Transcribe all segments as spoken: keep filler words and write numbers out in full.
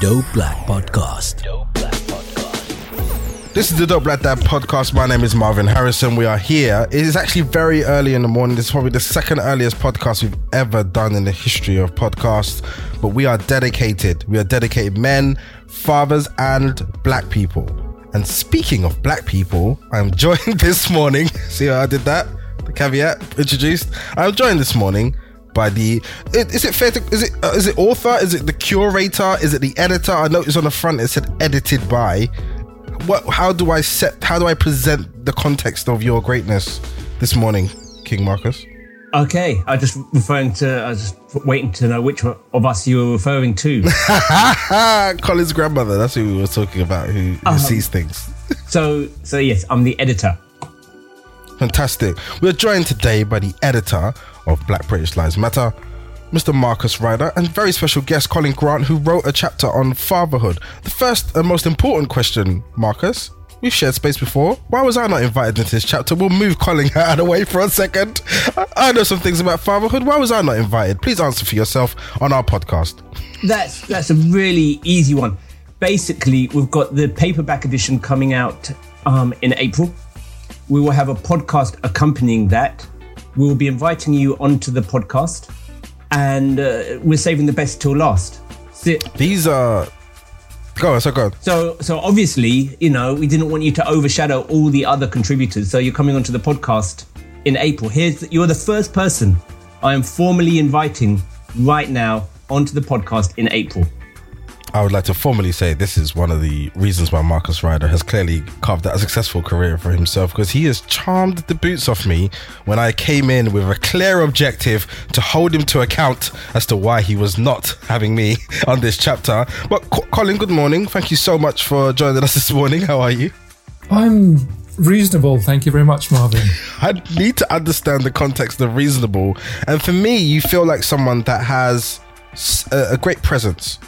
Dope Black Podcast. Dope Black Podcast. This is the Dope Black Dad Podcast. My name is Marvin Harrison. We are here. It is actually very early in the morning. This is probably the second earliest podcast we've ever done in the history of podcasts. But we are dedicated. We are dedicated men, fathers, and black people. And speaking of black people, I'm joined this morning. See how I did that? The caveat introduced. I'm joined this morning by the, is it fair to, is it uh, is it author, is it the curator, is it the editor? I noticed on the front it said edited by. What? How do I set, how do I present the context of your greatness this morning, King Marcus? Okay, I just referring to, I was just waiting to know which of us you were referring to. Colin's grandmother, that's who we were talking about, who, who uh, sees things. so, so yes, I'm the editor. Fantastic. We're joined today by the editor of Black British Lives Matter, Mister Marcus Ryder, and very special guest Colin Grant, who wrote a chapter on fatherhood. The first and most important question, Marcus, we've shared space before. Why was I not invited into this chapter? We'll move Colin out of the way for a second. I know some things about fatherhood. Why was I not invited? Please answer for yourself on our podcast. That's, that's a really easy one. Basically, we've got the paperback edition coming out um, in April. We will have a podcast accompanying that. We will be inviting you onto the podcast, and uh, we're saving the best till last. So, These are... Go on, so go on. So, so obviously, you know, we didn't want you to overshadow all the other contributors, so you're coming onto the podcast in April. Here's the, you're the first person I am formally inviting right now onto the podcast in April. I would like to formally say this is one of the reasons why Marcus Ryder has clearly carved out a successful career for himself, because he has charmed the boots off me when I came in with a clear objective to hold him to account as to why he was not having me on this chapter. But Colin, good morning. Thank you so much for joining us this morning. How are you? I'm reasonable. Thank you very much, Marvin. I need to understand the context of reasonable. And for me, you feel like someone that has a great presence.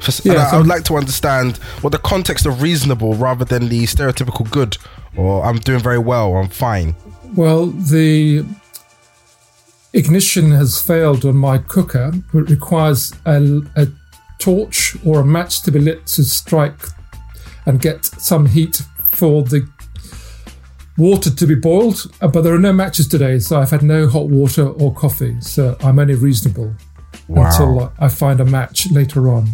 For, yeah, I, I would like to understand what the context of reasonable rather than the stereotypical good or I'm doing very well, I'm fine. Well, the ignition has failed on my cooker. It requires a, a torch or a match to be lit to strike and get some heat for the water to be boiled. But there are no matches today, so I've had no hot water or coffee. So I'm only reasonable wow. until I find a match later on.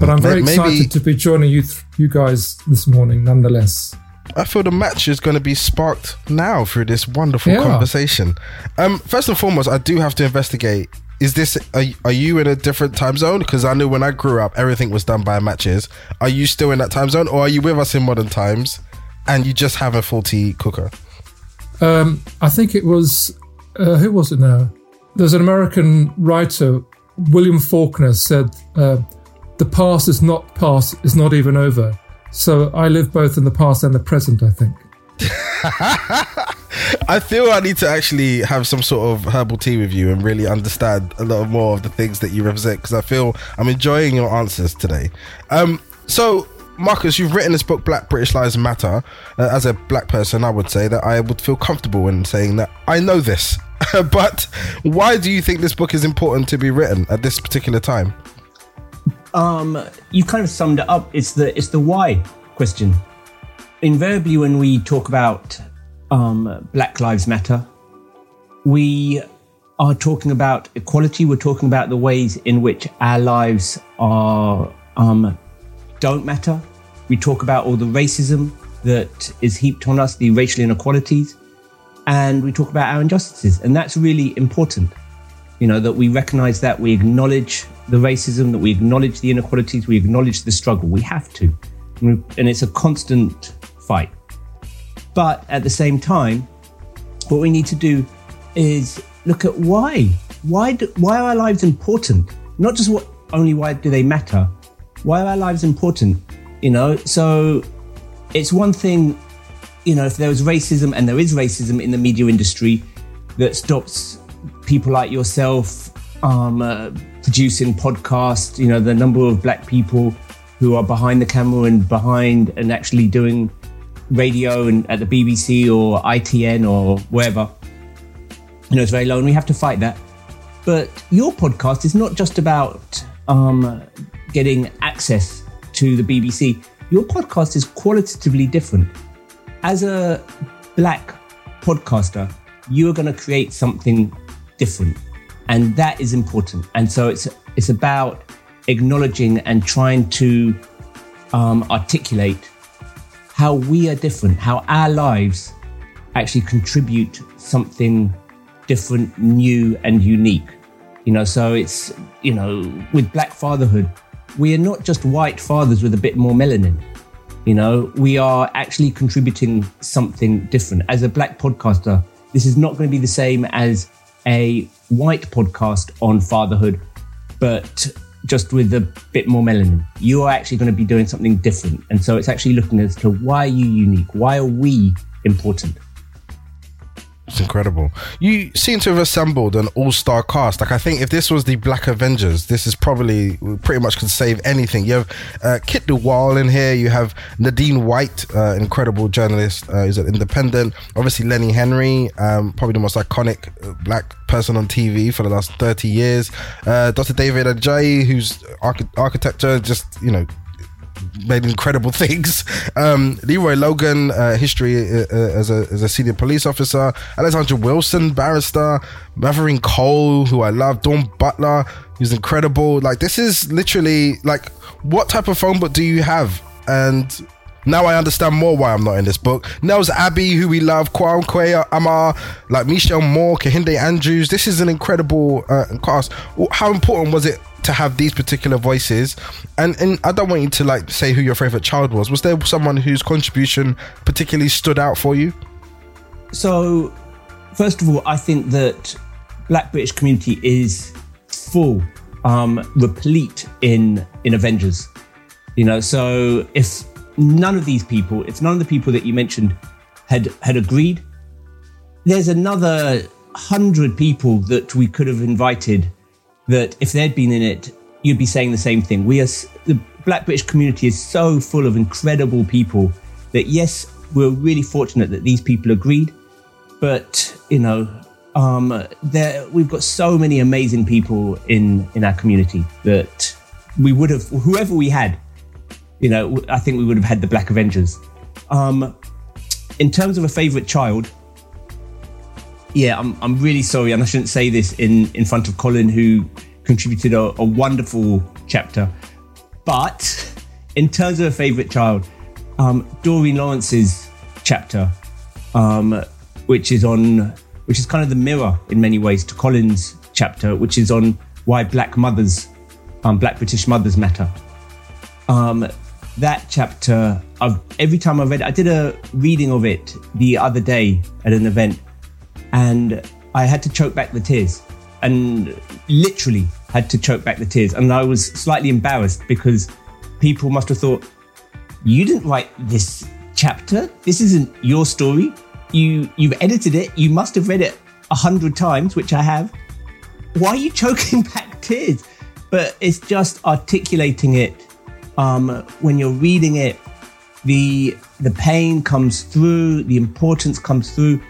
But I'm very Maybe, excited to be joining you th- you guys this morning, nonetheless. I feel the match is going to be sparked now through this wonderful yeah. conversation. Um, first and foremost, I do have to investigate. Is this, are, are you in a different time zone? Because I knew when I grew up, everything was done by matches. Are you still in that time zone, or are you with us in modern times and you just have a faulty cooker? Um, I think it was, uh, who was it now? There's an American writer, William Faulkner, said... Uh, The past is not past, it's not even over. So I live both in the past and the present, I think. I feel I need to actually have some sort of herbal tea with you and really understand a lot more of the things that you represent, because I feel I'm enjoying your answers today. Um, so, Marcus, you've written this book, Black British Lives Matter. Uh, as a black person, I would say that I would feel comfortable in saying that I know this. But why do you think this book is important to be written at this particular time? um, you kind of summed it up. It's the it's the why question. Invariably, when we talk about um, Black Lives Matter, we are talking about equality. We're talking about the ways in which our lives are um, don't matter. We talk about all the racism that is heaped on us, the racial inequalities, and we talk about our injustices. And that's really important, you know, that we recognize that, we acknowledge the racism, that we acknowledge the inequalities, we acknowledge the struggle. We have to. And it's a constant fight. But at the same time, what we need to do is look at why. Why do, why are our lives important? Not just what only why do they matter, why are our lives important? You know, so it's one thing, you know, if there was racism, and there is racism in the media industry that stops people like yourself um, uh, producing podcasts, you know, the number of black people who are behind the camera and behind and actually doing radio and at the B B C or I T N or wherever. You know, it's very low and we have to fight that. But your podcast is not just about um, getting access to the B B C. Your podcast is qualitatively different. As a black podcaster, you are going to create something different. And that is important. And so it's it's about acknowledging and trying to um, articulate how we are different, how our lives actually contribute something different, new and unique. You know, so it's, you know, with black fatherhood, we are not just white fathers with a bit more melanin. You know, we are actually contributing something different. As a black podcaster, this is not going to be the same as a white podcast on fatherhood, but just with a bit more melanin. You are actually going to be doing something different. And so it's actually looking as to why are you unique? Why are we important? It's incredible. You seem to have assembled an all-star cast. Like, I think if this was the Black Avengers, this is probably pretty much could save anything. You have uh, Kit de Waal in here. You have Nadine White, uh, incredible journalist. Uh, who's an independent. Obviously, Lenny Henry, um, probably the most iconic black person on T V for the last thirty years. Uh, Doctor David Adjaye, who's arch- architecture, just, you know, made incredible things. Um, Leroy Logan, uh, history uh, as a as a senior police officer. Alexandra Wilson, barrister. Mavering Cole, who I love. Dawn Butler, who's incredible. Like, this is literally like, what type of phone book do you have? And now I understand more why I'm not in this book. Nels Abbey, who we love. Kwame Kwei-Armah, like Michelle Moore, Kehinde Andrews. This is an incredible uh, cast. How important was it to have these particular voices? And and I don't want you to like say who your favorite child was. Was there someone whose contribution particularly stood out for you? So, first of all, I think that Black British community is full, um, replete in in Avengers. You know, so if none of these people, if none of the people that you mentioned had had agreed, there's another hundred people that we could have invited that if they'd been in it, you'd be saying the same thing. We are, the Black British community is so full of incredible people that yes, we're really fortunate that these people agreed, but you know, um, there we've got so many amazing people in, in our community that we would have, whoever we had, you know, I think we would have had the Black Avengers. Um, in terms of a favourite child, yeah, I'm I'm really sorry, and I shouldn't say this in, in front of Colin, who contributed a, a wonderful chapter. But in terms of a favourite child, um, Doreen Lawrence's chapter, um, which is on, which is kind of the mirror in many ways to Colin's chapter, which is on why black mothers, um, black British mothers matter. Um, that chapter, I've, every time I read it, I did a reading of it the other day at an event, and I had to choke back the tears, and literally had to choke back the tears. And I was slightly embarrassed because people must have thought, you didn't write this chapter. This isn't your story. You, you've edited it. You must have read it a hundred times, which I have. Why are you choking back tears? But it's just articulating it. Um, when you're reading it, the the pain comes through, the importance comes through.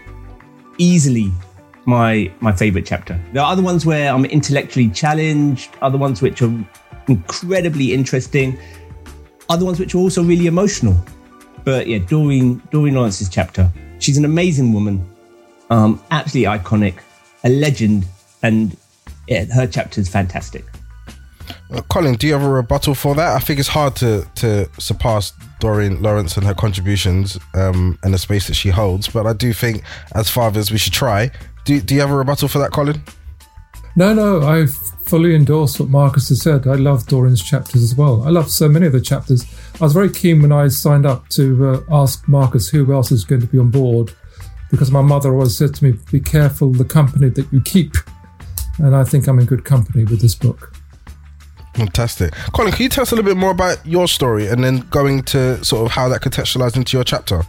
Easily my my favorite chapter. There are other ones where I'm intellectually challenged, other ones which are incredibly interesting. Other ones which are also really emotional. But yeah, Doreen, Doreen Lawrence's chapter. She's an amazing woman, um, absolutely iconic, a legend, and yeah, her chapter is fantastic. Uh, Colin, do you have a rebuttal for that? I think it's hard to to surpass Doreen Lawrence and her contributions um, and the space that she holds. But I do think, as fathers, we should try. Do Do you have a rebuttal for that, Colin? No, no, I fully endorse what Marcus has said. I love Doreen's chapters as well. I love so many of the chapters. I was very keen when I signed up to uh, ask Marcus who else is going to be on board, because my mother always said to me, be careful the company that you keep. And I think I'm in good company with this book. Fantastic. Colin, can you tell us a little bit more about your story and then going to sort of how that contextualized into your chapter?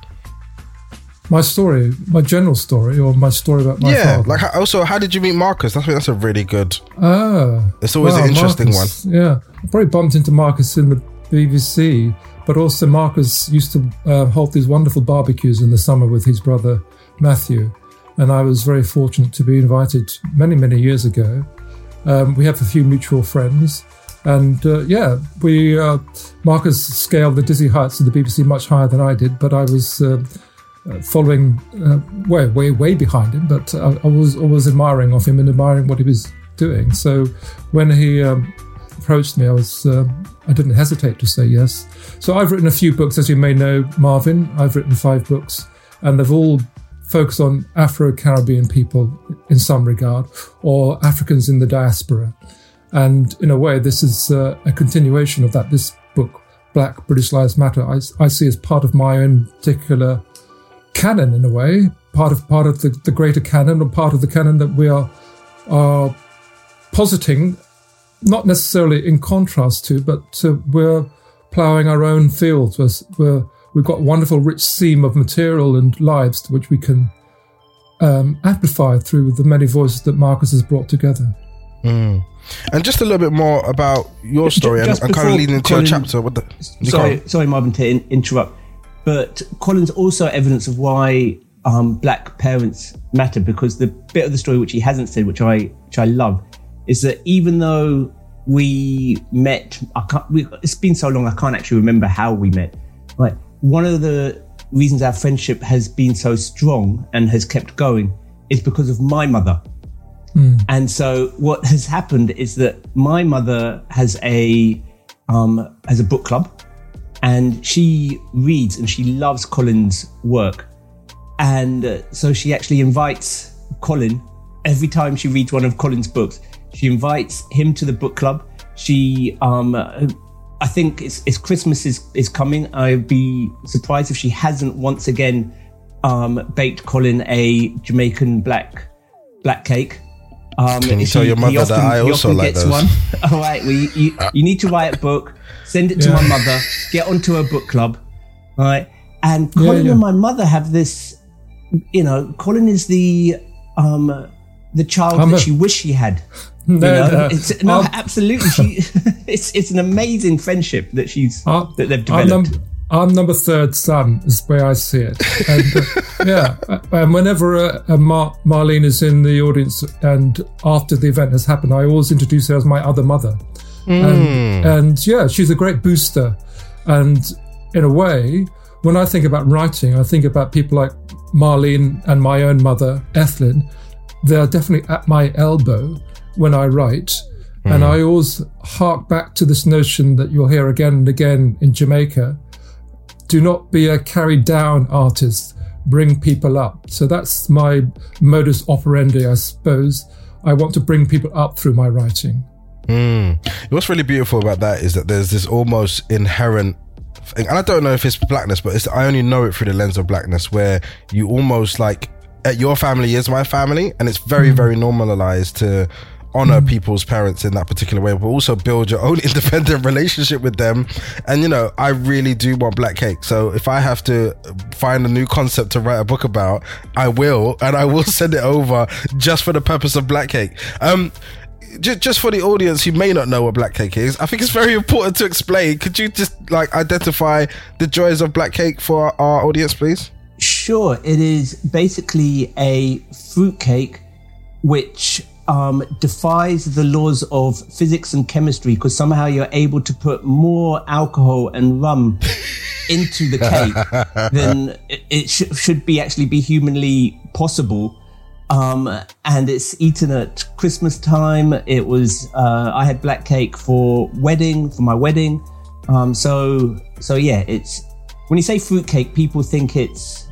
My story, my general story, or my story about my yeah, father? Yeah, like also, how did you meet Marcus? I think that's a really good... Ah. It's always well, an interesting Marcus, one. Yeah. I probably bumped into Marcus in the B B C, but also Marcus used to uh, hold these wonderful barbecues in the summer with his brother, Matthew, and I was very fortunate to be invited many, many years ago. Um, we have a few mutual friends, and uh, yeah, we uh, Marcus scaled the dizzy heights of the B B C much higher than I did, but I was... Uh, Uh, following uh, way, way, way behind him, but I, I was always admiring of him and admiring what he was doing. So when he um, approached me, I was uh, I didn't hesitate to say yes. So I've written a few books, as you may know, Marvin. I've written five books, and they've all focused on Afro-Caribbean people in some regard, or Africans in the diaspora. And in a way, this is uh, a continuation of that. This book, Black British Lives Matter, I, I see as part of my own particular canon, in a way, part of part of the, the greater canon, or part of the canon that we are are positing, not necessarily in contrast to, but uh, we're ploughing our own fields. We're, we're, we've got a wonderful rich seam of material and lives to which we can um, amplify through the many voices that Marcus has brought together. Mm. And just a little bit more about your story, just, just and, and kind of leading into Colin, your chapter. What the, sorry, sorry, Marvin, to in- interrupt. But Colin's also evidence of why um, black parents matter, because the bit of the story which he hasn't said, which I which I love, is that even though we met, I can't, we, it's been so long I can't actually remember how we met. Like, one of the reasons our friendship has been so strong and has kept going is because of my mother. Mm. And so what has happened is that my mother has a um, has a book club. And she reads and she loves Colin's work. And uh, so she actually invites Colin, every time she reads one of Colin's books, she invites him to the book club. She, um, I think it's, it's Christmas is, is coming. I'd be surprised if she hasn't once again um, baked Colin a Jamaican black black cake. Um, Can you she, tell your mother often, that I also like those? One. All right, well, you, you, you need to write a book, send it to yeah. my mother, get onto her book club, all right? And Colin yeah, yeah. and my mother have this, you know, Colin is the um, the child I'm that a... she wished she had. No, you know? no. It's, no absolutely. She, it's it's an amazing friendship that she's I'll, that they've developed. Our number third son is the way I see it. And, uh, yeah, and whenever uh, uh, Mar- Marlene is in the audience and after the event has happened, I always introduce her as my other mother. Mm. And, and yeah, she's a great booster. And in a way, when I think about writing, I think about people like Marlene and my own mother, Ethlyn. They are definitely at my elbow when I write. Mm. And I always hark back to this notion that you'll hear again and again in Jamaica. Do not be a carried down artist, bring people up. So that's my modus operandi, I suppose. I want to bring people up through my writing. Mm. What's really beautiful about that is that there's this almost inherent thing, and I don't know if it's blackness, but it's, I only know it through the lens of blackness, where you almost like, your family is my family, and it's very, mm. very normalized to honor mm. people's parents in that particular way, but also build your own independent relationship with them. And you know, I really do want black cake, so if I have to find a new concept to write a book about, I will, and I will send it over just for the purpose of black cake. Um, just, just for the audience who may not know what black cake is, I think it's very important to explain. Could you just like identify the joys of black cake for our, our audience, please? Sure. It is basically a fruit cake which um, defies the laws of physics and chemistry, because somehow you're able to put more alcohol and rum into the cake than it sh- should be actually be humanly possible. Um, and it's eaten at Christmas time. It was, uh, I had black cake for wedding, for my wedding. Um, so, so yeah, it's, when you say fruitcake, people think it's,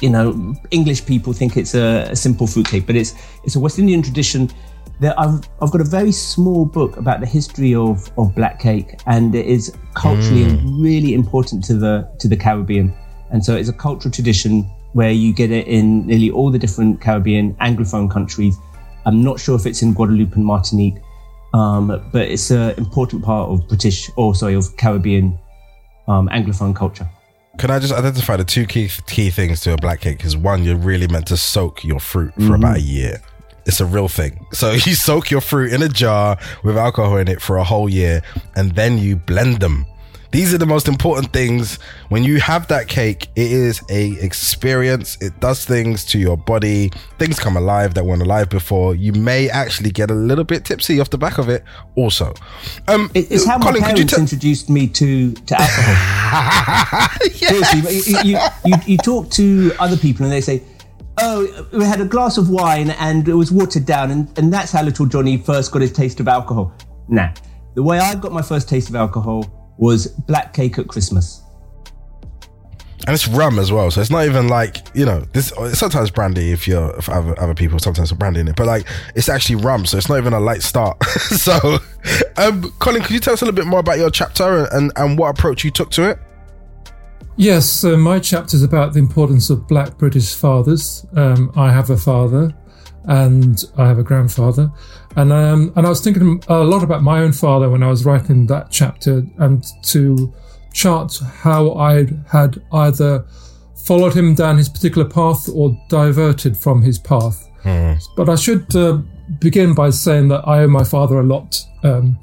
you know, English people think it's a, a simple fruitcake, but it's it's a West Indian tradition. That I've I've got a very small book about the history of, of black cake, and it is culturally mm. really important to the to the Caribbean, and so it's a cultural tradition where you get it in nearly all the different Caribbean Anglophone countries. I'm not sure if it's in Guadeloupe and Martinique, um, but it's an important part of British, or sorry, of Caribbean um, Anglophone culture. Can I just identify the two key key things to a black cake? Is one, you're really meant to soak your fruit for mm-hmm. about a year. It's a real thing. So you soak your fruit in a jar with alcohol in it for a whole year, and then you blend them. These are the most important things. When you have that cake, it is a experience. It does things to your body. Things come alive that weren't alive before. You may actually get a little bit tipsy off the back of it also. Um, it's how Colin, my parents t- introduced me to, to alcohol. Yes. you, you, you, you talk to other people and they say, oh, we had a glass of wine and it was watered down, and, and that's how little Johnny first got his taste of alcohol. Nah, the way I got my first taste of alcohol was black cake at Christmas. And it's rum as well, so it's not even like, you know, this sometimes brandy if you're if other, other people sometimes are brandy in it, but like it's actually rum, so it's not even a light start. So um Colin, could you tell us a little bit more about your chapter and and, and what approach you took to it? Yes, uh, my chapter is about the importance of black British fathers. um I have a father and I have a grandfather, and um, and I was thinking a lot about my own father when I was writing that chapter, and to chart how I had either followed him down his particular path or diverted from his path. Mm. But I should uh, begin by saying that I owe my father a lot. Um,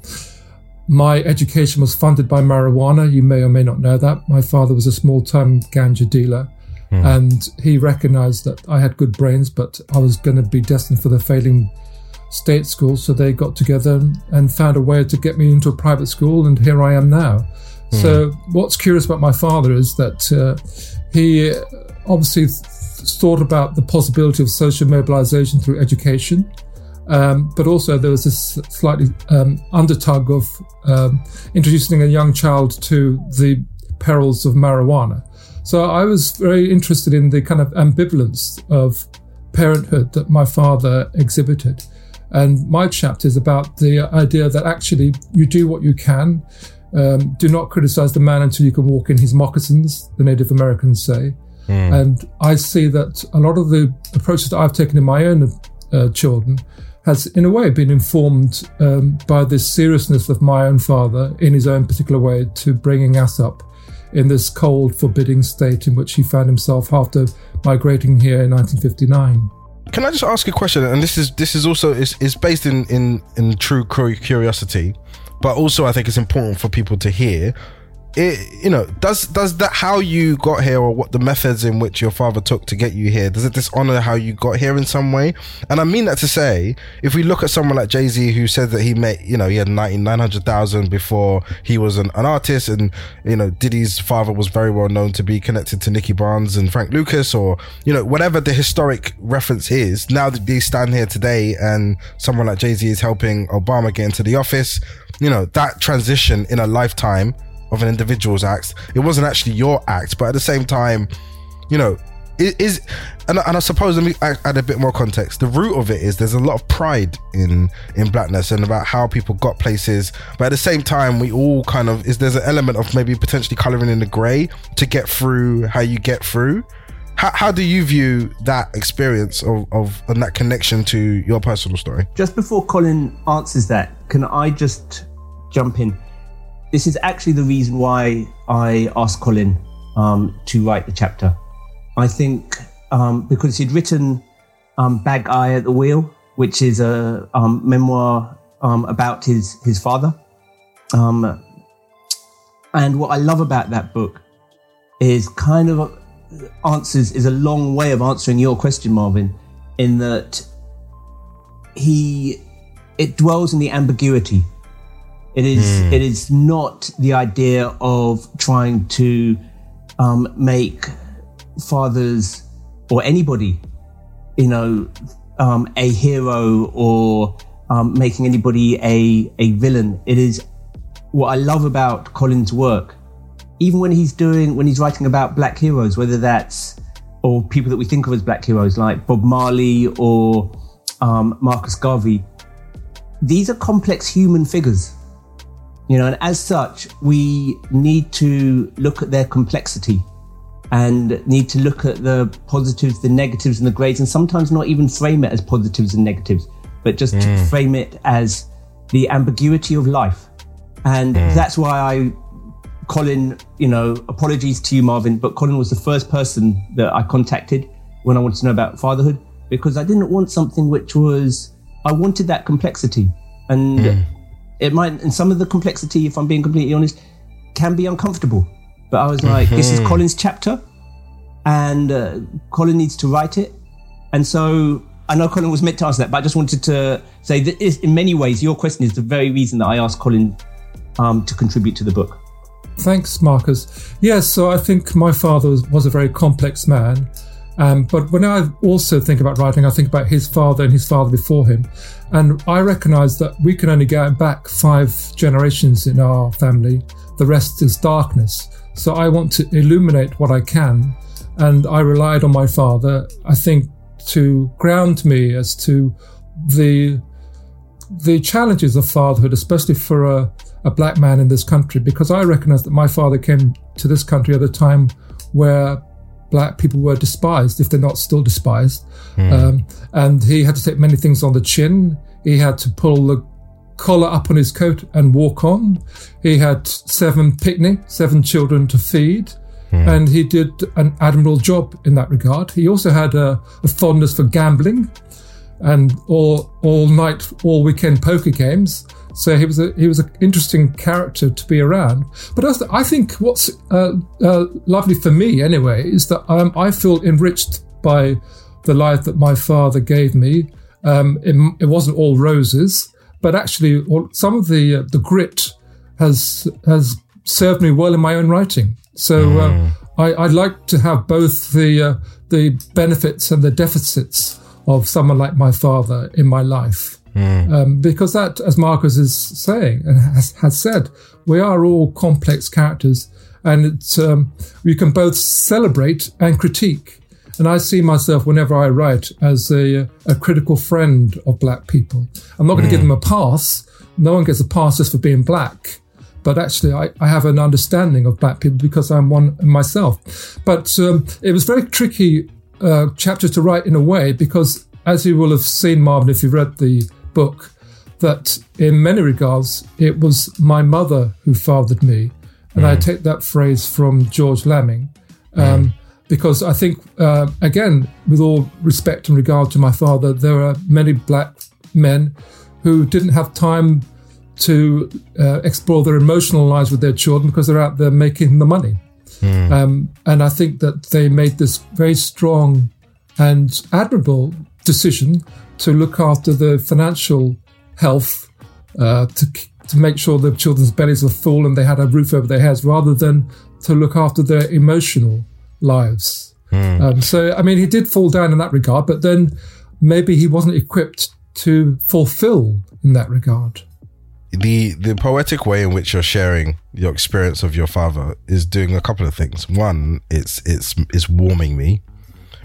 my education was funded by marijuana. You may or may not know that. My father was a small-time ganja dealer. Mm. And he recognised that I had good brains, but I was going to be destined for the failing state school. So they got together and found a way to get me into a private school, and here I am now. Mm. So what's curious about my father is that uh, he obviously th- thought about the possibility of social mobilisation through education, um, but also there was this slightly um, undertug of um, introducing a young child to the perils of marijuana. So I was very interested in the kind of ambivalence of parenthood that my father exhibited. And my chapter is about the idea that actually you do what you can. Um, do not criticize the man until you can walk in his moccasins, the Native Americans say. Mm. And I see that a lot of the approaches that I've taken in my own uh, children has in a way been informed um, by the seriousness of my own father in his own particular way to bringing us up in this cold, forbidding state in which he found himself after migrating here in nineteen fifty-nine. Can I just ask a question? And this is this is also is is based in, in, in true curiosity, but also I think it's important for people to hear. It, you know, does does that how you got here, or what the methods in which your father took to get you here, does it dishonor how you got here in some way? And I mean that to say, if we look at someone like Jay-Z, who said that he met, you know, he had nine hundred thousand before he was an, an artist, and you know, Diddy's father was very well known to be connected to Nicky Barnes and Frank Lucas, or you know, whatever the historic reference is. Now that they stand here today, and someone like Jay-Z is helping Obama get into the office, you know, that transition in a lifetime of an individual's act. It wasn't actually your act, but at the same time, you know, it is, and, and I suppose, let me add a bit more context. The root of it is there's a lot of pride in in blackness and about how people got places, but at the same time, we all kind of, is there's an element of maybe potentially colouring in the grey to get through how you get through. How, how do you view that experience of, of and that connection to your personal story? Just before Colin answers that, can I just jump in? This is actually the reason why I asked Colin um, to write the chapter. I think um, because he'd written um, Bageye at the Wheel, which is a um, memoir um, about his, his father. Um, and what I love about that book is kind of answers, is a long way of answering your question, Marvin, in that he it dwells in the ambiguity. It is mm. it is not the idea of trying to um, make fathers or anybody, you know, um, a hero or um, making anybody a a villain. It is what I love about Colin's work, even when he's doing when he's writing about black heroes, whether that's or people that we think of as black heroes like Bob Marley or um, Marcus Garvey. These are complex human figures. You know, and as such, we need to look at their complexity and need to look at the positives, the negatives and the greys, and sometimes not even frame it as positives and negatives, but just mm. to frame it as the ambiguity of life. And mm. that's why I, Colin, you know, apologies to you, Marvin, but Colin was the first person that I contacted when I wanted to know about fatherhood, because I didn't want something which was, I wanted that complexity. And... Mm. It might, and some of the complexity, if I'm being completely honest, can be uncomfortable. But I was like, mm-hmm. this is Colin's chapter, and uh, Colin needs to write it. And so I know Colin was meant to answer that, but I just wanted to say that is, in many ways, your question is the very reason that I asked Colin um, to contribute to the book. Thanks, Marcus. Yes, so I think my father was, was a very complex man. Um, but when I also think about writing, I think about his father and his father before him. And I recognise that we can only go back five generations in our family. The rest is darkness. So I want to illuminate what I can. And I relied on my father, I think, to ground me as to the the challenges of fatherhood, especially for a, a black man in this country. Because I recognise that my father came to this country at a time where black people were despised, if they're not still despised. Mm. Um, and he had to take many things on the chin. He had to pull the collar up on his coat and walk on. He had seven picnic, seven children to feed. Mm. And he did an admirable job in that regard. He also had a, a fondness for gambling and all all night, all weekend poker games. So he was a, he was an interesting character to be around. But also, I think what's uh, uh, lovely for me anyway is that um, I feel enriched by the life that my father gave me. Um, it, it wasn't all roses, but actually all, some of the uh, the grit has has served me well in my own writing. So mm. uh, I, I'd like to have both the uh, the benefits and the deficits of someone like my father in my life. Mm. Um, because that, as Marcus is saying and has, has said, we are all complex characters, and it's, um, we can both celebrate and critique. And I see myself whenever I write as a, a critical friend of black people. I'm not going to mm. give them a pass. No one gets a pass just for being black. But actually, I, I have an understanding of black people because I'm one myself. But um, it was very tricky uh, chapter to write in a way because, as you will have seen, Marvin, if you read the book, that in many regards, it was my mother who fathered me. And mm. I take that phrase from George Lamming, um, mm. because I think, uh, again, with all respect and regard to my father, there are many black men who didn't have time to uh, explore their emotional lives with their children because they're out there making the money. Mm. Um, and I think that they made this very strong and admirable decision to look after the financial health, uh, to to make sure the children's bellies were full and they had a roof over their heads, rather than to look after their emotional lives. Mm. Um, so, I mean, he did fall down in that regard, but then maybe he wasn't equipped to fulfill in that regard. The the poetic way in which you're sharing your experience of your father is doing a couple of things. One, it's it's it's warming me.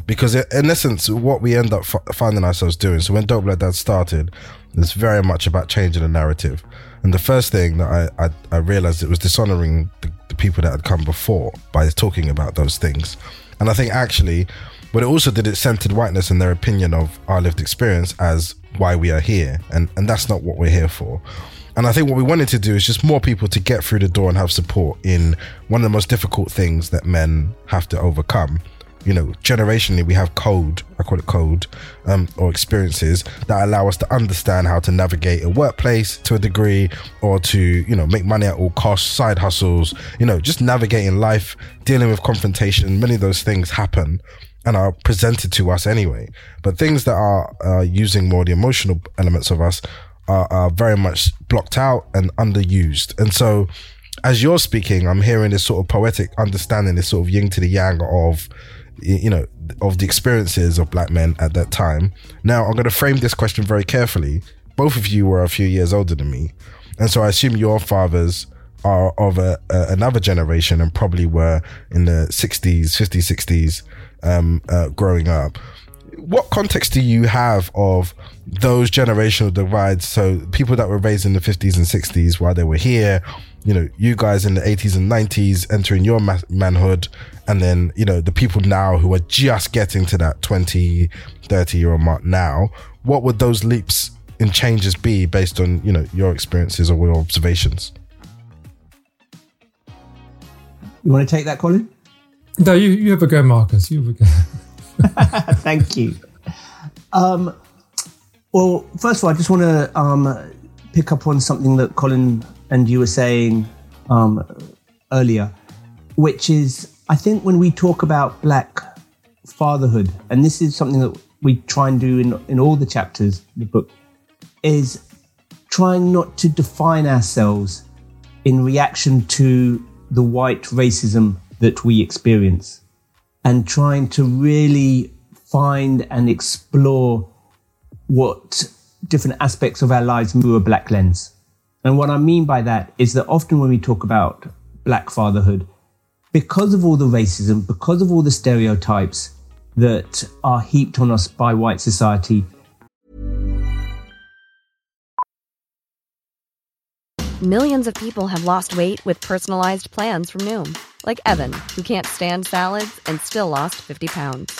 Because in essence, what we end up f- finding ourselves doing, so when Don't Let Dad started, it's very much about changing the narrative. And the first thing that I, I, I realised, it was dishonouring the, the people that had come before by talking about those things. And I think actually, what it also did, it centred whiteness and their opinion of our lived experience as why we are here. And, and that's not what we're here for. And I think what we wanted to do is just more people to get through the door and have support in one of the most difficult things that men have to overcome. You know, generationally, we have code, I call it code, um, or experiences that allow us to understand how to navigate a workplace to a degree, or to, you know, make money at all costs, side hustles, you know, just navigating life, dealing with confrontation. Many of those things happen. and are presented to us anyway. But things that are uh, using more the emotional elements of us are, are very much blocked out and underused. And so as you're speaking, I'm hearing this sort of poetic understanding, this sort of yin to the yang of, you know, of the experiences of black men at that time. Now, I'm going to frame this question very carefully. Both of you were a few years older than me. And so I assume your fathers are of a, a, another generation and probably were in the sixties, fifties, sixties um, uh, growing up. What context do you have of those generational divides? So people that were raised in the fifties and sixties while they were here, you know, you guys in the eighties and nineties entering your ma- manhood, and then, you know, the people now who are just getting to that twenty, thirty year old mark now. What would those leaps and changes be based on, you know, your experiences or your observations? You want to take that, Colin? No, you, you have a go, Marcus. You have a go. Thank you. Um, well, first of all, I just want to um, pick up on something that Colin and you were saying um, earlier, which is, I think when we talk about black fatherhood, and this is something that we try and do in, in all the chapters in the book, is trying not to define ourselves in reaction to the white racism that we experience, and trying to really find and explore what different aspects of our lives mirror a black lens. And what I mean by that is that often when we talk about black fatherhood, because of all the racism, because of all the stereotypes that are heaped on us by white society. Millions of people have lost weight with personalized plans from Noom. Like Evan, who can't stand salads and still lost fifty pounds.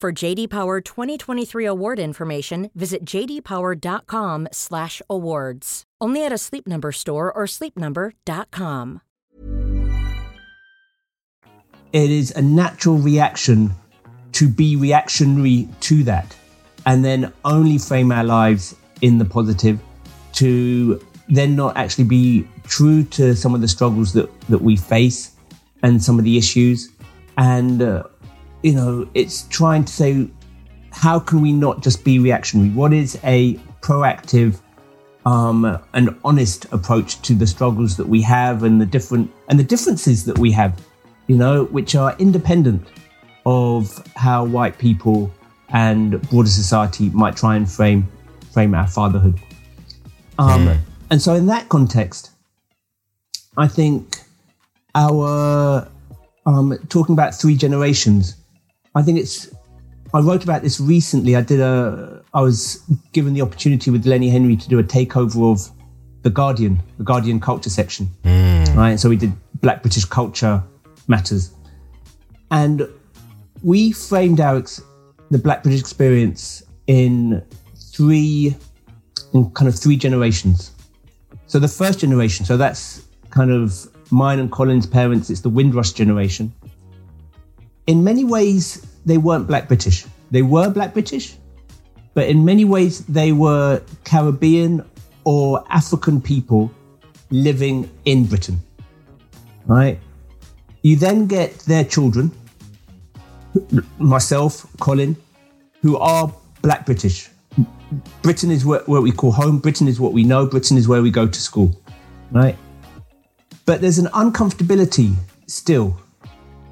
For J D Power twenty twenty-three award information, visit j d power dot com slash awards. Only at a Sleep Number store or sleep number dot com. It is a natural reaction to be reactionary to that, and then only frame our lives in the positive, to then not actually be true to some of the struggles that, that we face and some of the issues. And uh, you know, it's trying to say, how can we not just be reactionary? What is a proactive um, and honest approach to the struggles that we have and the different and the differences that we have, you know, which are independent of how white people and broader society might try and frame frame our fatherhood. Um, mm. And so in that context, I think our um, talking about three generations, I think it's, I wrote about this recently. I did a, I was given the opportunity with Lenny Henry to do a takeover of The Guardian, the Guardian culture section. Mm. Right. And so we did Black British Culture Matters. And we framed our, ex- the Black British experience in three, in kind of three generations. So the first generation, so that's kind of mine and Colin's parents, it's the Windrush generation. In many ways, they weren't Black British. They were Black British, but in many ways, they were Caribbean or African people living in Britain, right? You then get their children, myself, Colin, who are Black British. Britain is what, what we call home. Britain is what we know. Britain is where we go to school, right? But there's an uncomfortability still,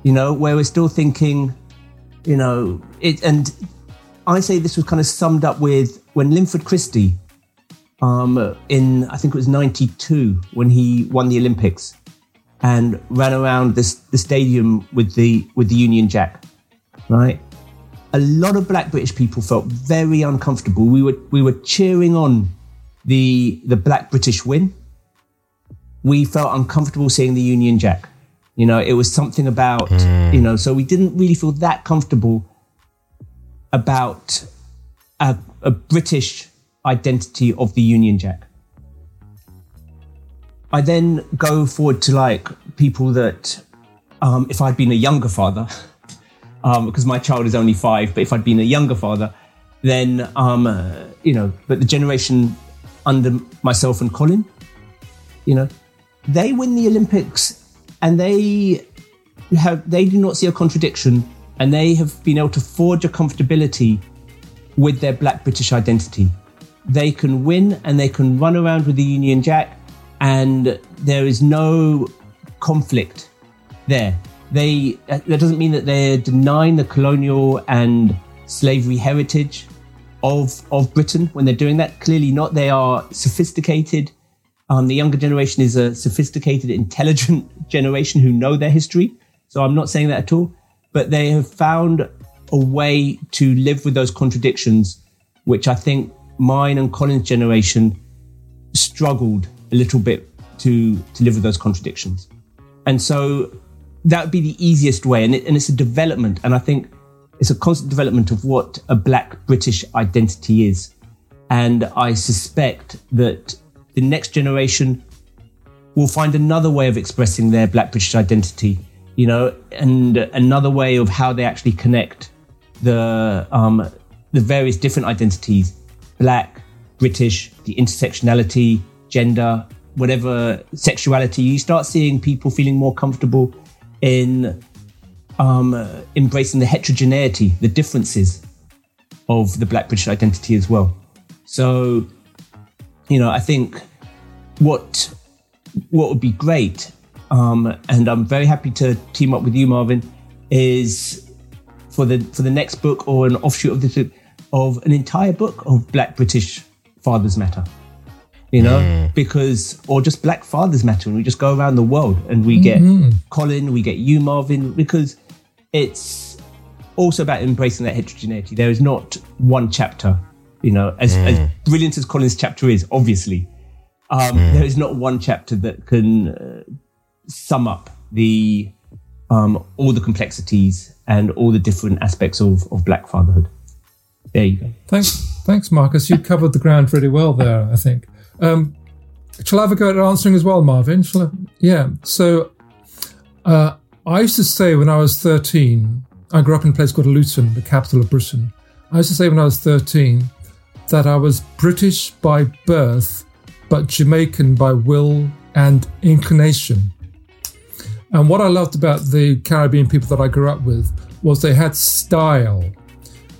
you know, where we're still thinking, you know, it, and I say this was kind of summed up with when Linford Christie, um, in, I think it was ninety-two, when he won the Olympics and ran around this, the stadium with the, with the Union Jack, right? A lot of Black British people felt very uncomfortable. We were we were cheering on the the Black British win. We felt uncomfortable seeing the Union Jack. You know, it was something about, mm. you know, so we didn't really feel that comfortable about a, a British identity of the Union Jack. I then go forward to like people that, um, if I'd been a younger father, Um, because my child is only five, but if I'd been a younger father, then, um, uh, you know, but the generation under myself and Colin, you know, they win the Olympics and they have, they do not see a contradiction, and they have been able to forge a comfortability with their Black British identity. They can win and they can run around with the Union Jack, and there is no conflict there. They, that doesn't mean that they're denying the colonial and slavery heritage of of Britain when they're doing that. Clearly not. They are sophisticated. Um, the younger generation is a sophisticated, intelligent generation who know their history. So I'm not saying that at all. But they have found a way to live with those contradictions, which I think mine and Colin's generation struggled a little bit to, to live with those contradictions. And so that would be the easiest way. And, it, and it's a development. And I think it's a constant development of what a Black British identity is. And I suspect that the next generation will find another way of expressing their Black British identity, you know, and another way of how they actually connect the, um, the various different identities, Black, British, the intersectionality, gender, whatever, sexuality. You start seeing people feeling more comfortable in um, uh, embracing the heterogeneity, the differences of the Black British identity as well. So, you know, I think what what would be great, um, and I'm very happy to team up with you, Marvin, is for the for the next book or an offshoot of this, of an entire book of Black British Fathers Matter. You know, mm. because, or just Black Fathers Matter, and we just go around the world and we mm-hmm. get Colin, we get you, Marvin, because it's also about embracing that heterogeneity. There is not one chapter, you know, as, mm. as brilliant as Colin's chapter is, obviously, um, mm. there is not one chapter that can uh, sum up the um, all the complexities and all the different aspects of, of Black fatherhood. There you go. Thanks, thanks, Marcus. You covered the ground pretty well there, I think. Um, shall I have a go at answering as well, Marvin? Shall I? Yeah. So uh, I used to say when I was thirteen, I grew up in a place called Luton, the capital of Britain. I used to say when I was thirteen that I was British by birth, but Jamaican by will and inclination. And what I loved about the Caribbean people that I grew up with was they had style.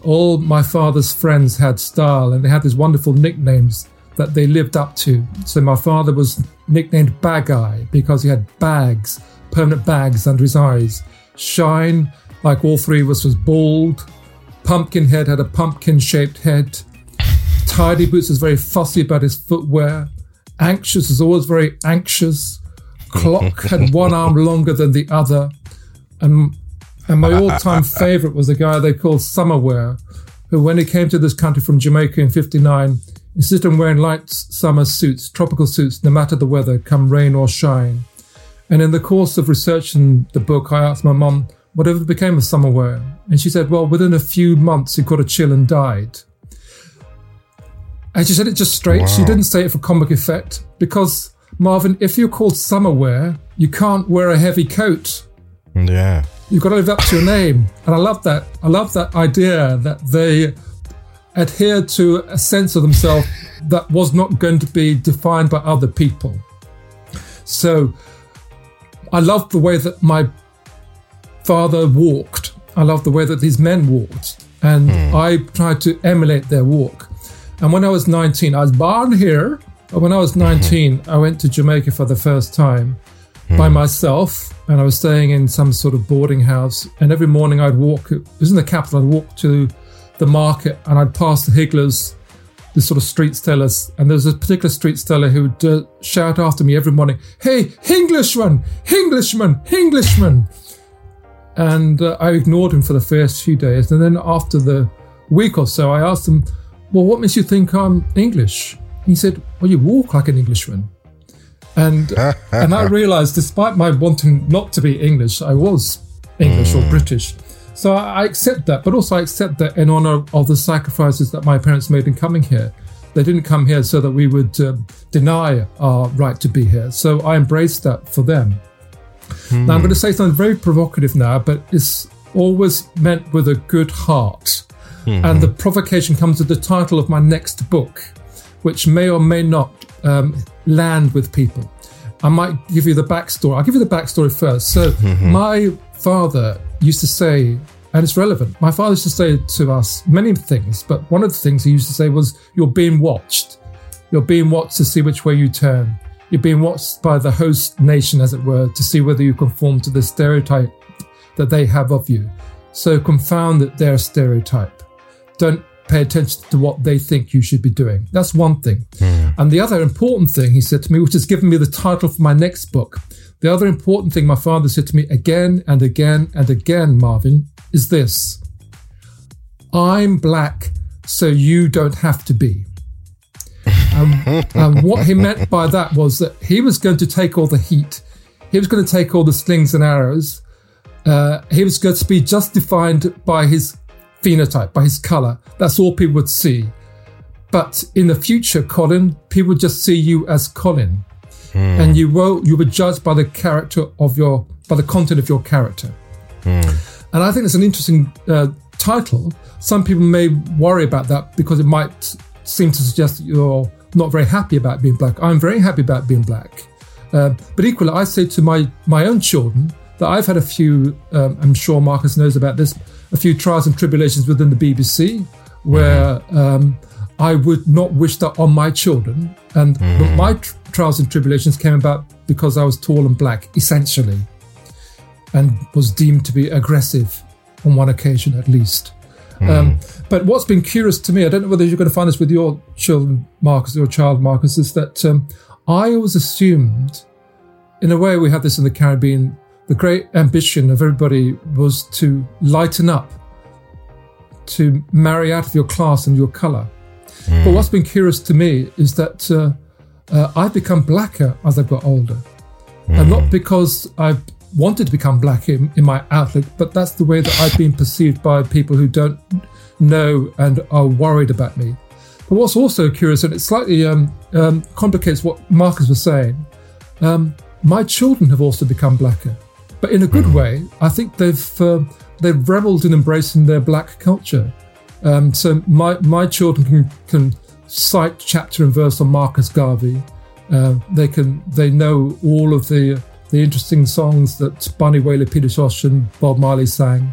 All my father's friends had style, and they had these wonderful nicknames that they lived up to. So my father was nicknamed Bageye because he had bags, permanent bags under his eyes. Shine, like all three of us, was bald. Pumpkinhead had a pumpkin-shaped head. Tidy Boots was very fussy about his footwear. Anxious was always very anxious. Clock had one arm longer than the other. And, and my all-time favourite was a guy they called Summerwear, who, when he came to this country from Jamaica in fifty-nine, insist on wearing light summer suits, tropical suits, no matter the weather, come rain or shine. And in the course of researching the book, I asked my mum, whatever became of Summerwear? And she said, well, within a few months, he caught a chill and died. And she said it just straight. Wow. She didn't say it for comic effect. Because, Marvin, if you're called Summerwear, you can't wear a heavy coat. Yeah. You've got to live up to your name. And I love that. I love that idea that they adhere to a sense of themselves that was not going to be defined by other people. So I love the way that my father walked. I love the way that these men walked. And mm. I tried to emulate their walk. And when I was nineteen, I was born here. But when I was nineteen, mm-hmm. I went to Jamaica for the first time mm. by myself. And I was staying in some sort of boarding house. And every morning I'd walk, it was in the capital, I'd walk to the market and I'd pass the higglers, the sort of street sellers. And there was a particular street seller who would uh, shout after me every morning, "Hey, Englishman, Englishman, Englishman." And uh, I ignored him for the first few days. And then after the week or so, I asked him, "Well, what makes you think I'm English?" He said, "Well, you walk like an Englishman." And and I realized, despite my wanting not to be English, I was English mm. or British. So I accept that, but also I accept that in honor of the sacrifices that my parents made in coming here. They didn't come here so that we would uh, deny our right to be here. So I embraced that for them. Mm. Now, I'm going to say something very provocative now, but it's always meant with a good heart. Mm-hmm. And the provocation comes with the title of my next book, which may or may not um, land with people. I might give you the backstory. I'll give you the backstory first. So mm-hmm. my father used to say, and it's relevant, my father used to say to us many things, but one of the things he used to say was, "You're being watched. You're being watched to see which way you turn. You're being watched by the host nation, as it were, to see whether you conform to the stereotype that they have of you. So confound their stereotype. Don't pay attention to what they think you should be doing." That's one thing. Mm. And the other important thing he said to me, which has given me the title for my next book, the other important thing my father said to me again and again and again, Marvin, is this: "I'm black, so you don't have to be." And, and what he meant by that was that he was going to take all the heat. He was going to take all the slings and arrows. Uh, he was going to be just defined by his phenotype, by his colour. That's all people would see. But in the future, Colin, people would just see you as Colin. Mm. And you were, you were judged by the character of your, by the content of your character. Mm. And I think it's an interesting uh, title. Some people may worry about that because it might seem to suggest that you're not very happy about being black. I'm very happy about being black. Uh, but equally, I say to my, my own children that I've had a few, um, I'm sure Marcus knows about this, a few trials and tribulations within the B B C where mm. um, I would not wish that on my children. And mm. my tr- trials and tribulations came about because I was tall and black, essentially, and was deemed to be aggressive on one occasion at least. Mm. Um, but what's been curious to me, I don't know whether you're going to find this with your children, Marcus, your child, Marcus, is that um, I always assumed, in a way we have this in the Caribbean, the great ambition of everybody was to lighten up, to marry out of your class and your colour. Mm. But what's been curious to me is that uh, uh, I've become blacker as I've got older. Mm. And not because I wanted to become black in, in my outlook, but that's the way that I've been perceived by people who don't know and are worried about me. But what's also curious, and it slightly um, um, complicates what Marcus was saying, um, my children have also become blacker. But in a good mm. way, I think they've uh, they've revelled in embracing their black culture. Um, so my my children can, can cite chapter and verse on Marcus Garvey. Uh, they can they know all of the the interesting songs that Bunny Whaley, Peter Tosh, and Bob Marley sang,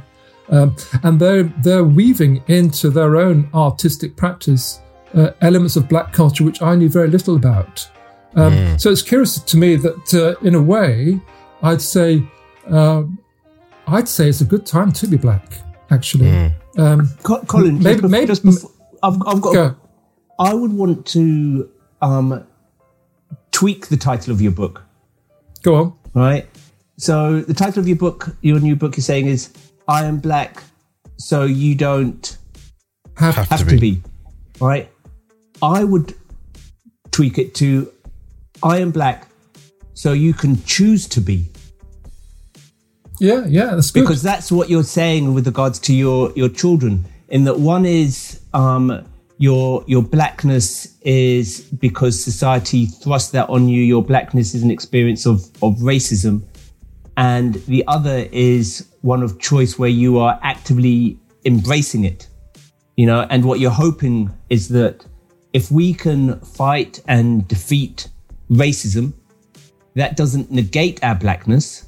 um, and they're they're weaving into their own artistic practice uh, elements of black culture which I knew very little about. Um, mm. So it's curious to me that uh, in a way, I'd say. Uh, I'd say it's a good time to be black, actually. Mm. Um, Colin, maybe, just, maybe, just before, I've, I've got. Go. I would want to um, tweak the title of your book. Go on. Right. So the title of your book, your new book, is saying is "I am black, so you don't have, have, have to, to be. be." Right. I would tweak it to "I am black, so you can choose to be." Yeah, yeah, that's good. Because that's what you're saying with regards to your, your children, in that one is um, your your blackness is because society thrust that on you. Your blackness is an experience of, of racism. And the other is one of choice where you are actively embracing it, you know, and what you're hoping is that if we can fight and defeat racism, That doesn't negate our blackness.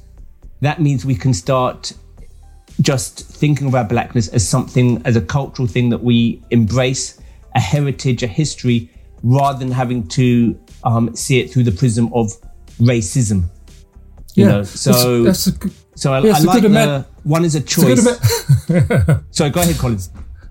That means we can start just thinking about blackness as something, as a cultural thing that we embrace, a heritage, a history, rather than having to um, see it through the prism of racism. You yeah, know, so that's, that's a, so I, yeah, I like the amend- one is a choice. A am- Sorry, go ahead, Colin.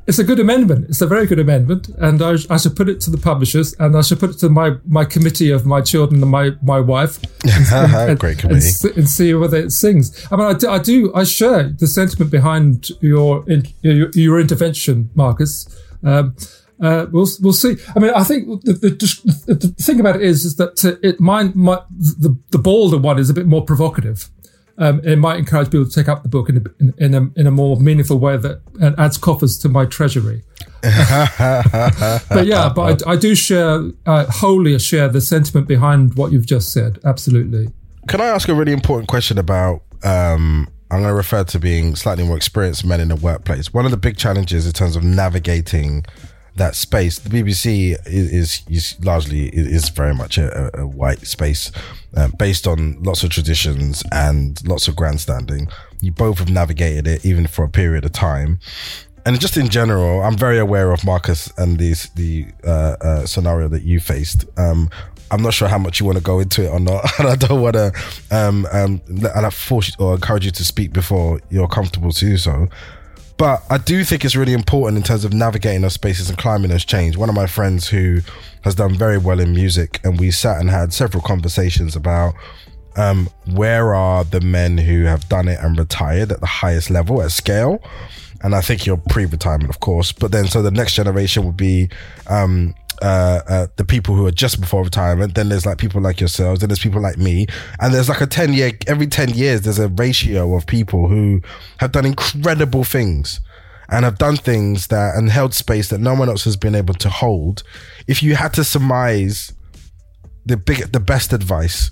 It's a good amendment. It's a very good amendment, and I, I should put it to the publishers, and I should put it to my, my committee of my children and my, my wife. And, and, Great committee, and, and see whether it sings. I mean, I do, I do, I share the sentiment behind your your, your intervention, Marcus. Um, uh, we'll we'll see. I mean, I think the, the, the thing about it is is that it mine my, the the bolder one is a bit more provocative. Um, it might encourage people to take up the book in a, in, in, a, in a more meaningful way that adds coffers to my treasury. But yeah, but I, I do share, uh, wholly share the sentiment behind what you've just said. Absolutely. Can I ask a really important question about, um, I'm going to refer to being slightly more experienced men in the workplace. One of the big challenges in terms of navigating that space, the B B C is, is, is largely is very much a, a white space uh, based on lots of traditions and lots of grandstanding. You both have navigated it even for a period of time, and just in general, I'm very aware of Marcus and these the uh, uh, scenario that you faced. Um, I'm not sure how much you want to go into it or not, and I don't want to um, um, and I force you or encourage you to speak before you're comfortable to do so. But I do think it's really important in terms of navigating those spaces and climbing those chains. One of my friends who has done very well in music, and we sat and had several conversations about um, where are the men who have done it and retired at the highest level, at scale. And I think you're pre-retirement, of course. But then, so the next generation would be um, uh, uh, the people who are just before retirement. Then there's like people like yourselves. Then there's people like me. And there's like a ten year, every ten years, there's a ratio of people who have done incredible things and have done things that, and held space that no one else has been able to hold. If you had to surmise the big, the best advice,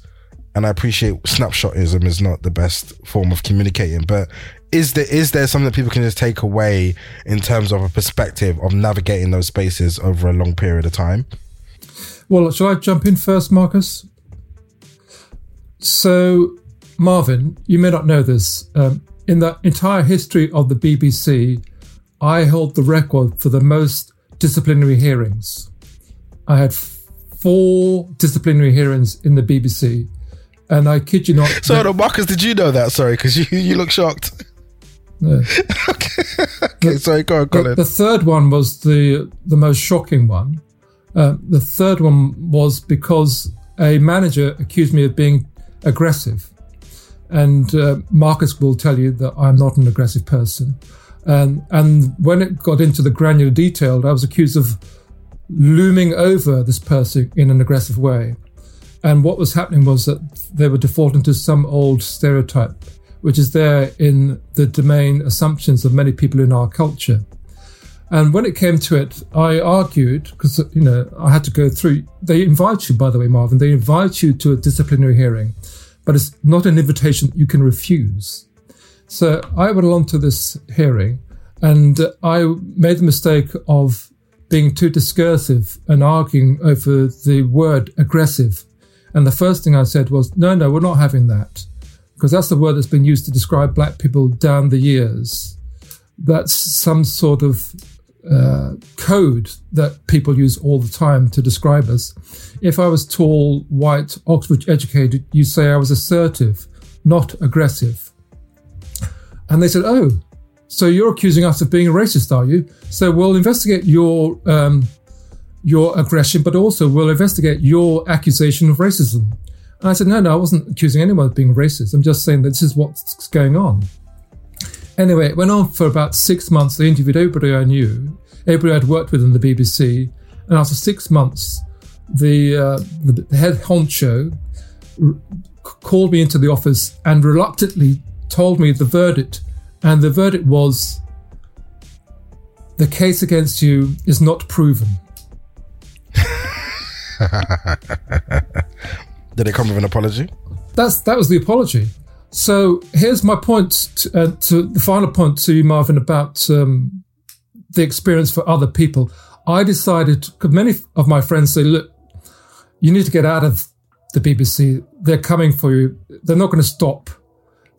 and I appreciate snapshotism is not the best form of communicating, but is there, is there something that people can just take away in terms of a perspective of navigating those spaces over a long period of time? Well, shall I jump in first, Marcus? So, Marvin, you may not know this. Um, in the entire history of the B B C, I hold the record for the most disciplinary hearings. I had four disciplinary hearings in the B B C. And I kid you not. So, no, Marcus, did you know that? Sorry, because you, you look shocked. No. okay, okay the, sorry, go on, Colin. The, the third one was the the most shocking one. Uh, the third one was because a manager accused me of being aggressive. And uh, Marcus will tell you that I'm not an aggressive person. And, and when it got into the granular detail, I was accused of looming over this person in an aggressive way. And what was happening was that they were defaulting to some old stereotype, which is there in the domain assumptions of many people in our culture. And when it came to it, I argued, because, you know, I had to go through, they invite you, by the way, Marvin, they invite you to a disciplinary hearing, but it's not an invitation you can refuse. So I went along to this hearing and I made the mistake of being too discursive and arguing over the word aggressive. And the first thing I said was, no, no, we're not having that, because that's the word that's been used to describe black people down the years. That's some sort of uh, code that people use all the time to describe us. If I was tall, white, Oxford educated, you say I was assertive, not aggressive. And they said, oh, so you're accusing us of being a racist, are you? So we'll investigate your... Um, your aggression, but also we'll investigate your accusation of racism. And I said, no, no, I wasn't accusing anyone of being racist. I'm just saying that this is what's going on. Anyway, it went on for about six months. They interviewed everybody I knew, everybody I'd worked with in the B B C. And after six months, the, uh, the head honcho r- called me into the office and reluctantly told me the verdict. And the verdict was, the case against you is not proven. Did it come with an apology? That's that was the apology. So here's my point to, uh, to the final point to you, Marvin, about um, the experience for other people. I decided, because many of my friends say, look, you need to get out of the B B C, they're coming for you. They're not going to stop.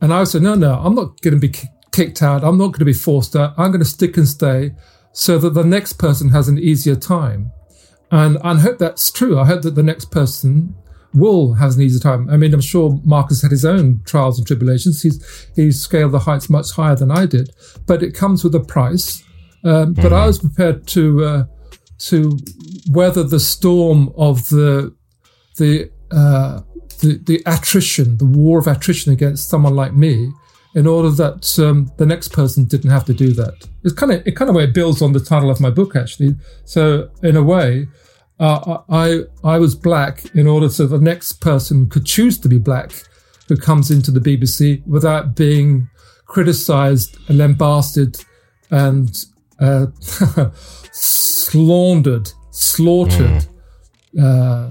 And I said, no, no, I'm not going to be kicked out. I'm not going to be forced out. I'm going to stick and stay so that the next person has an easier time. And I hope that's true. I hope that the next person will have an easier time. I mean, I'm sure Marcus had his own trials and tribulations. He's he scaled the heights much higher than I did, but it comes with a price. Um, but mm-hmm. I was prepared to uh, to weather the storm of the the, uh, the the attrition, the war of attrition against someone like me, in order that um, the next person didn't have to do that. It's kind of it kind of way builds on the title of my book, actually. So in a way, uh, I I was black in order so the next person could choose to be black, who comes into the B B C without being criticised and lambasted and uh, slandered, slaughtered, mm. uh,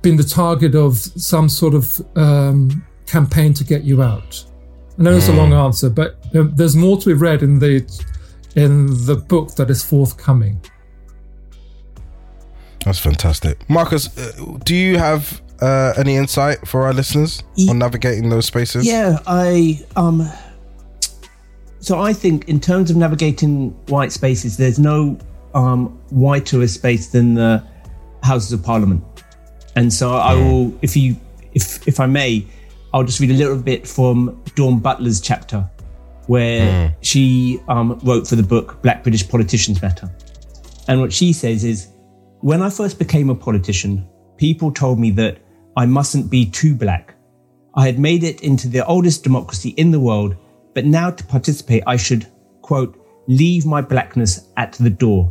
been the target of some sort of um, campaign to get you out. I know it's a long answer, but um, there's more to be read in the in the book that is forthcoming. That's fantastic. Marcus, uh, do you have uh, any insight for our listeners yeah. on navigating those spaces? Yeah, I... um. So I think in terms of navigating white spaces, there's no um, whiter a space than the Houses of Parliament. And so I will, if you, if if I may, I'll just read a little bit from Dawn Butler's chapter where mm. she um, wrote for the book Black British Politicians Matter. And what she says is, when I first became a politician, people told me that I mustn't be too black. I had made it into the oldest democracy in the world, but now to participate, I should, quote, leave my blackness at the door,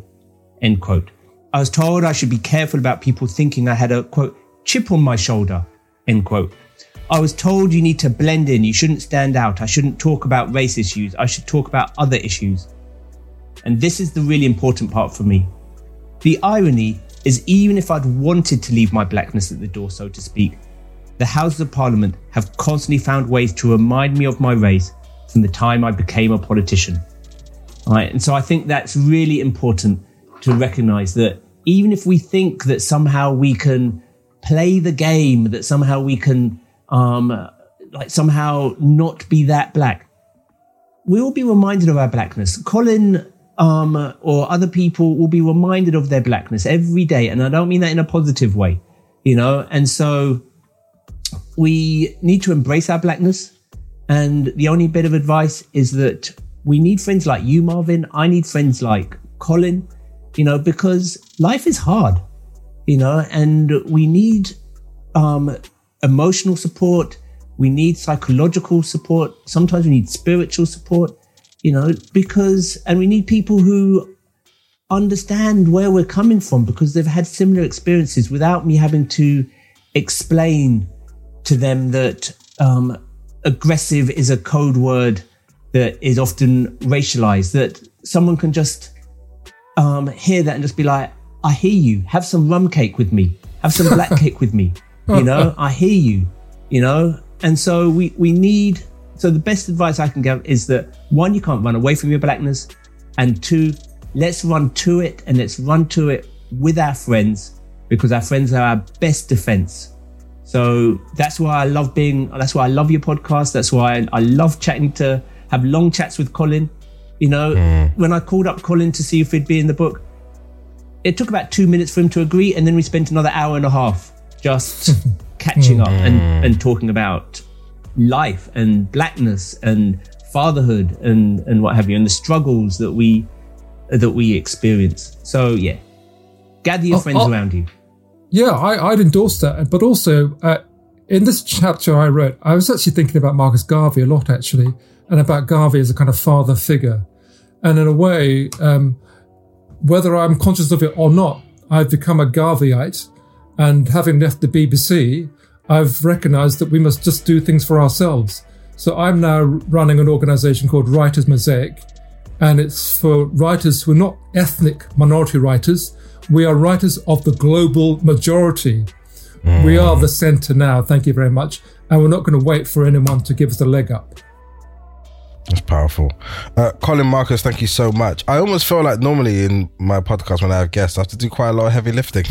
end quote. I was told I should be careful about people thinking I had a, quote, chip on my shoulder, end quote. I was told you need to blend in, you shouldn't stand out, I shouldn't talk about race issues, I should talk about other issues. And this is the really important part for me. The irony is even if I'd wanted to leave my blackness at the door, so to speak, the Houses of Parliament have constantly found ways to remind me of my race from the time I became a politician. All right, and so I think that's really important to recognize that even if we think that somehow we can play the game, that somehow we can um, like somehow not be that black, we will be reminded of our blackness. Colin um, or other people will be reminded of their blackness every day. And I don't mean that in a positive way, you know? And so we need to embrace our blackness. And the only bit of advice is that we need friends like you, Marvin. I need friends like Colin, you know, because life is hard, you know, and we need um, emotional support. We need psychological support. Sometimes we need spiritual support, you know, because, and we need people who understand where we're coming from because they've had similar experiences without me having to explain to them that, um, aggressive is a code word that is often racialized, that someone can just um, hear that and just be like, I hear you, have some rum cake with me, have some black cake with me, you know, I hear you, you know? And so we, we need, so the best advice I can give is that one, you can't run away from your blackness, and two, let's run to it and let's run to it with our friends because our friends are our best defense. So that's why I love being, that's why I love your podcast. That's why I love chatting to have long chats with Colin. You know, mm. when I called up Colin to see if he'd be in the book, it took about two minutes for him to agree. And then we spent another hour and a half just catching mm. up and, and talking about life and blackness and fatherhood and, and what have you, and the struggles that we, that we experience. So yeah, gather your oh, friends oh. around you. Yeah, I, I'd endorse that. But also, uh, in this chapter I wrote, I was actually thinking about Marcus Garvey a lot, actually, and about Garvey as a kind of father figure. And in a way, um, whether I'm conscious of it or not, I've become a Garveyite. And having left the B B C, I've recognised that we must just do things for ourselves. So I'm now running an organisation called Writers Mosaic, and it's for writers who are not ethnic minority writers. We are writers of the global majority. Mm. We are the centre now, thank you very much. And we're not going to wait for anyone to give us a leg up. That's powerful. Uh, Colin, Marcus, thank you so much. I almost feel like normally in my podcast when I have guests, I have to do quite a lot of heavy lifting.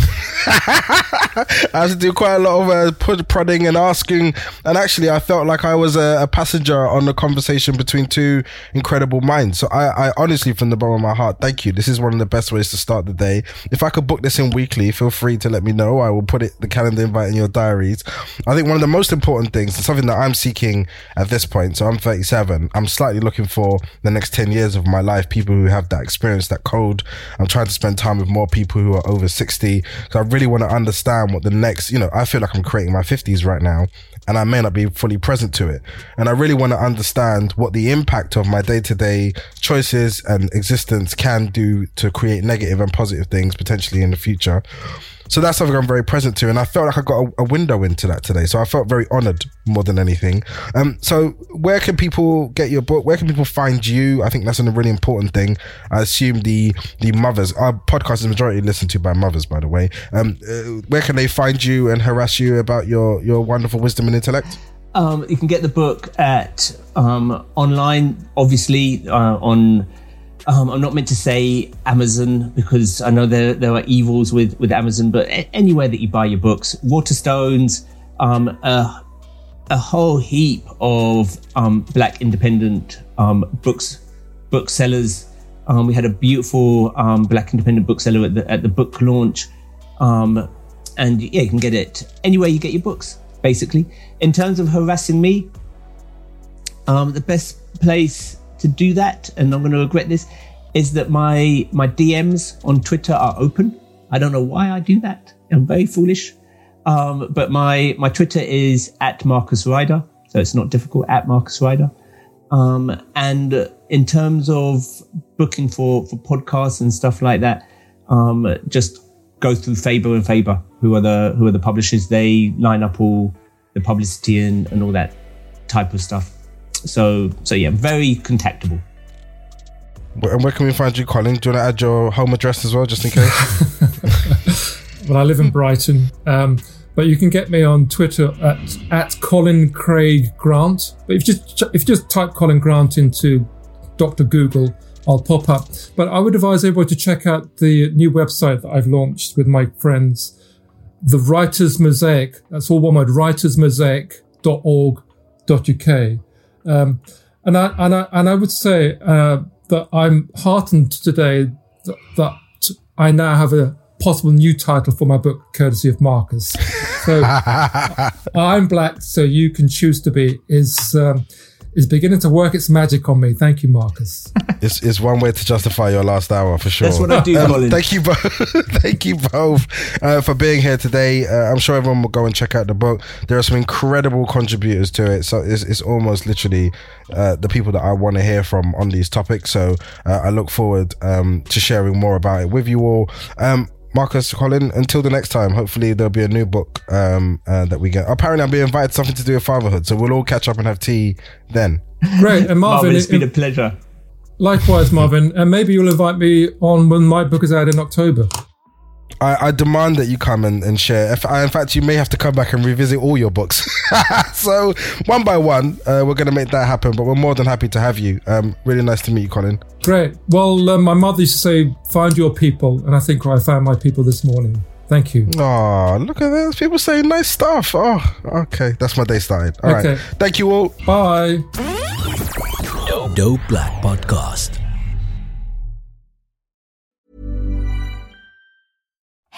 I have to do quite a lot of uh, prod- prodding and asking. And actually, I felt like I was a, a passenger on a conversation between two incredible minds. So I, I honestly, from the bottom of my heart, thank you. This is one of the best ways to start the day. If I could book this in weekly, feel free to let me know. I will put it the calendar invite in your diaries. I think one of the most important things, and something that I'm seeking at this point, so I'm thirty-seven, I'm slightly looking for the next ten years of my life, people who have that experience, that code. I'm trying to spend time with more people who are over sixty, because I really want to understand what the next, you know, I feel like I'm creating my fifties right now, and I may not be fully present to it. And I really want to understand what the impact of my day-to-day choices and existence can do to create negative and positive things potentially in the future. So that's something I'm very present to, and I felt like I got a, a window into that today. So I felt very honoured more than anything. Um, so where can people get your book? Where can people find you? I think that's a really important thing. I assume the the mothers, our podcast is majority listened to by mothers, by the way. Um, uh, where can they find you and harass you about your your wonderful wisdom and intellect? Um, you can get the book at um, online, obviously uh, on. Um, I'm not meant to say Amazon because I know there there are evils with, with Amazon, but a- anywhere that you buy your books, Waterstones, um, a, a whole heap of um, black independent um, books booksellers. Um, we had a beautiful um, black independent bookseller at the, at the book launch, um, and yeah, you can get it anywhere you get your books. Basically, in terms of harassing me, um, the best place to do that, and I'm going to regret this, is that my my D Ms on Twitter are open. I don't know why I do that. I'm very foolish. Um, but my, my Twitter is at Marcus Ryder, so it's not difficult, at Marcus Ryder. Um, and in terms of booking for, for podcasts and stuff like that, um, just go through Faber and Faber, who are the who are the publishers. They line up all the publicity and, and all that type of stuff. So, so yeah, very contactable. And where can we find you, Colin? Do you want to add your home address as well, just in case? Well, I live in Brighton, um, but you can get me on Twitter at, at Colin Craig Grant. But if you just if you just type Colin Grant into Doctor Google, I'll pop up. But I would advise everybody to check out the new website that I've launched with my friends, the Writers Mosaic. That's all one word: writers mosaic dot org dot U K. Um, and I and I and I would say uh, that I'm heartened today that, that I now have a possible new title for my book, courtesy of Marcus. So I'm Black, so you can choose to be is um, is beginning to work its magic on me. Thank you, Marcus. It's it's one way to justify your last hour for sure. That's what I do, Colin. Um, thank you both. Thank you both uh, for being here today. Uh, I'm sure everyone will go and check out the book. There are some incredible contributors to it. So it's it's almost literally uh, the people that I want to hear from on these topics. So uh, I look forward um, to sharing more about it with you all. Um, Marcus, Colin, until the next time, hopefully there'll be a new book um, uh, that we get. Apparently I'm being invited to something to do with fatherhood, so we'll all catch up and have tea then. Great. And Marvin, Marvin it's been a pleasure. Likewise, Marvin, and maybe you'll invite me on when my book is out in October. I, I demand that you come and, and share. If I, in fact, you may have to come back and revisit all your books. So one by one, uh, we're going to make that happen, but we're more than happy to have you. Um, really nice to meet you, Colin. Great. Well, uh, my mother used to say, find your people. And I think I found my people this morning. Thank you. Oh, look at this. People saying nice stuff. Oh, okay. That's my day started. All okay. Right. Thank you all. Bye. Dope, Dope Black Podcast.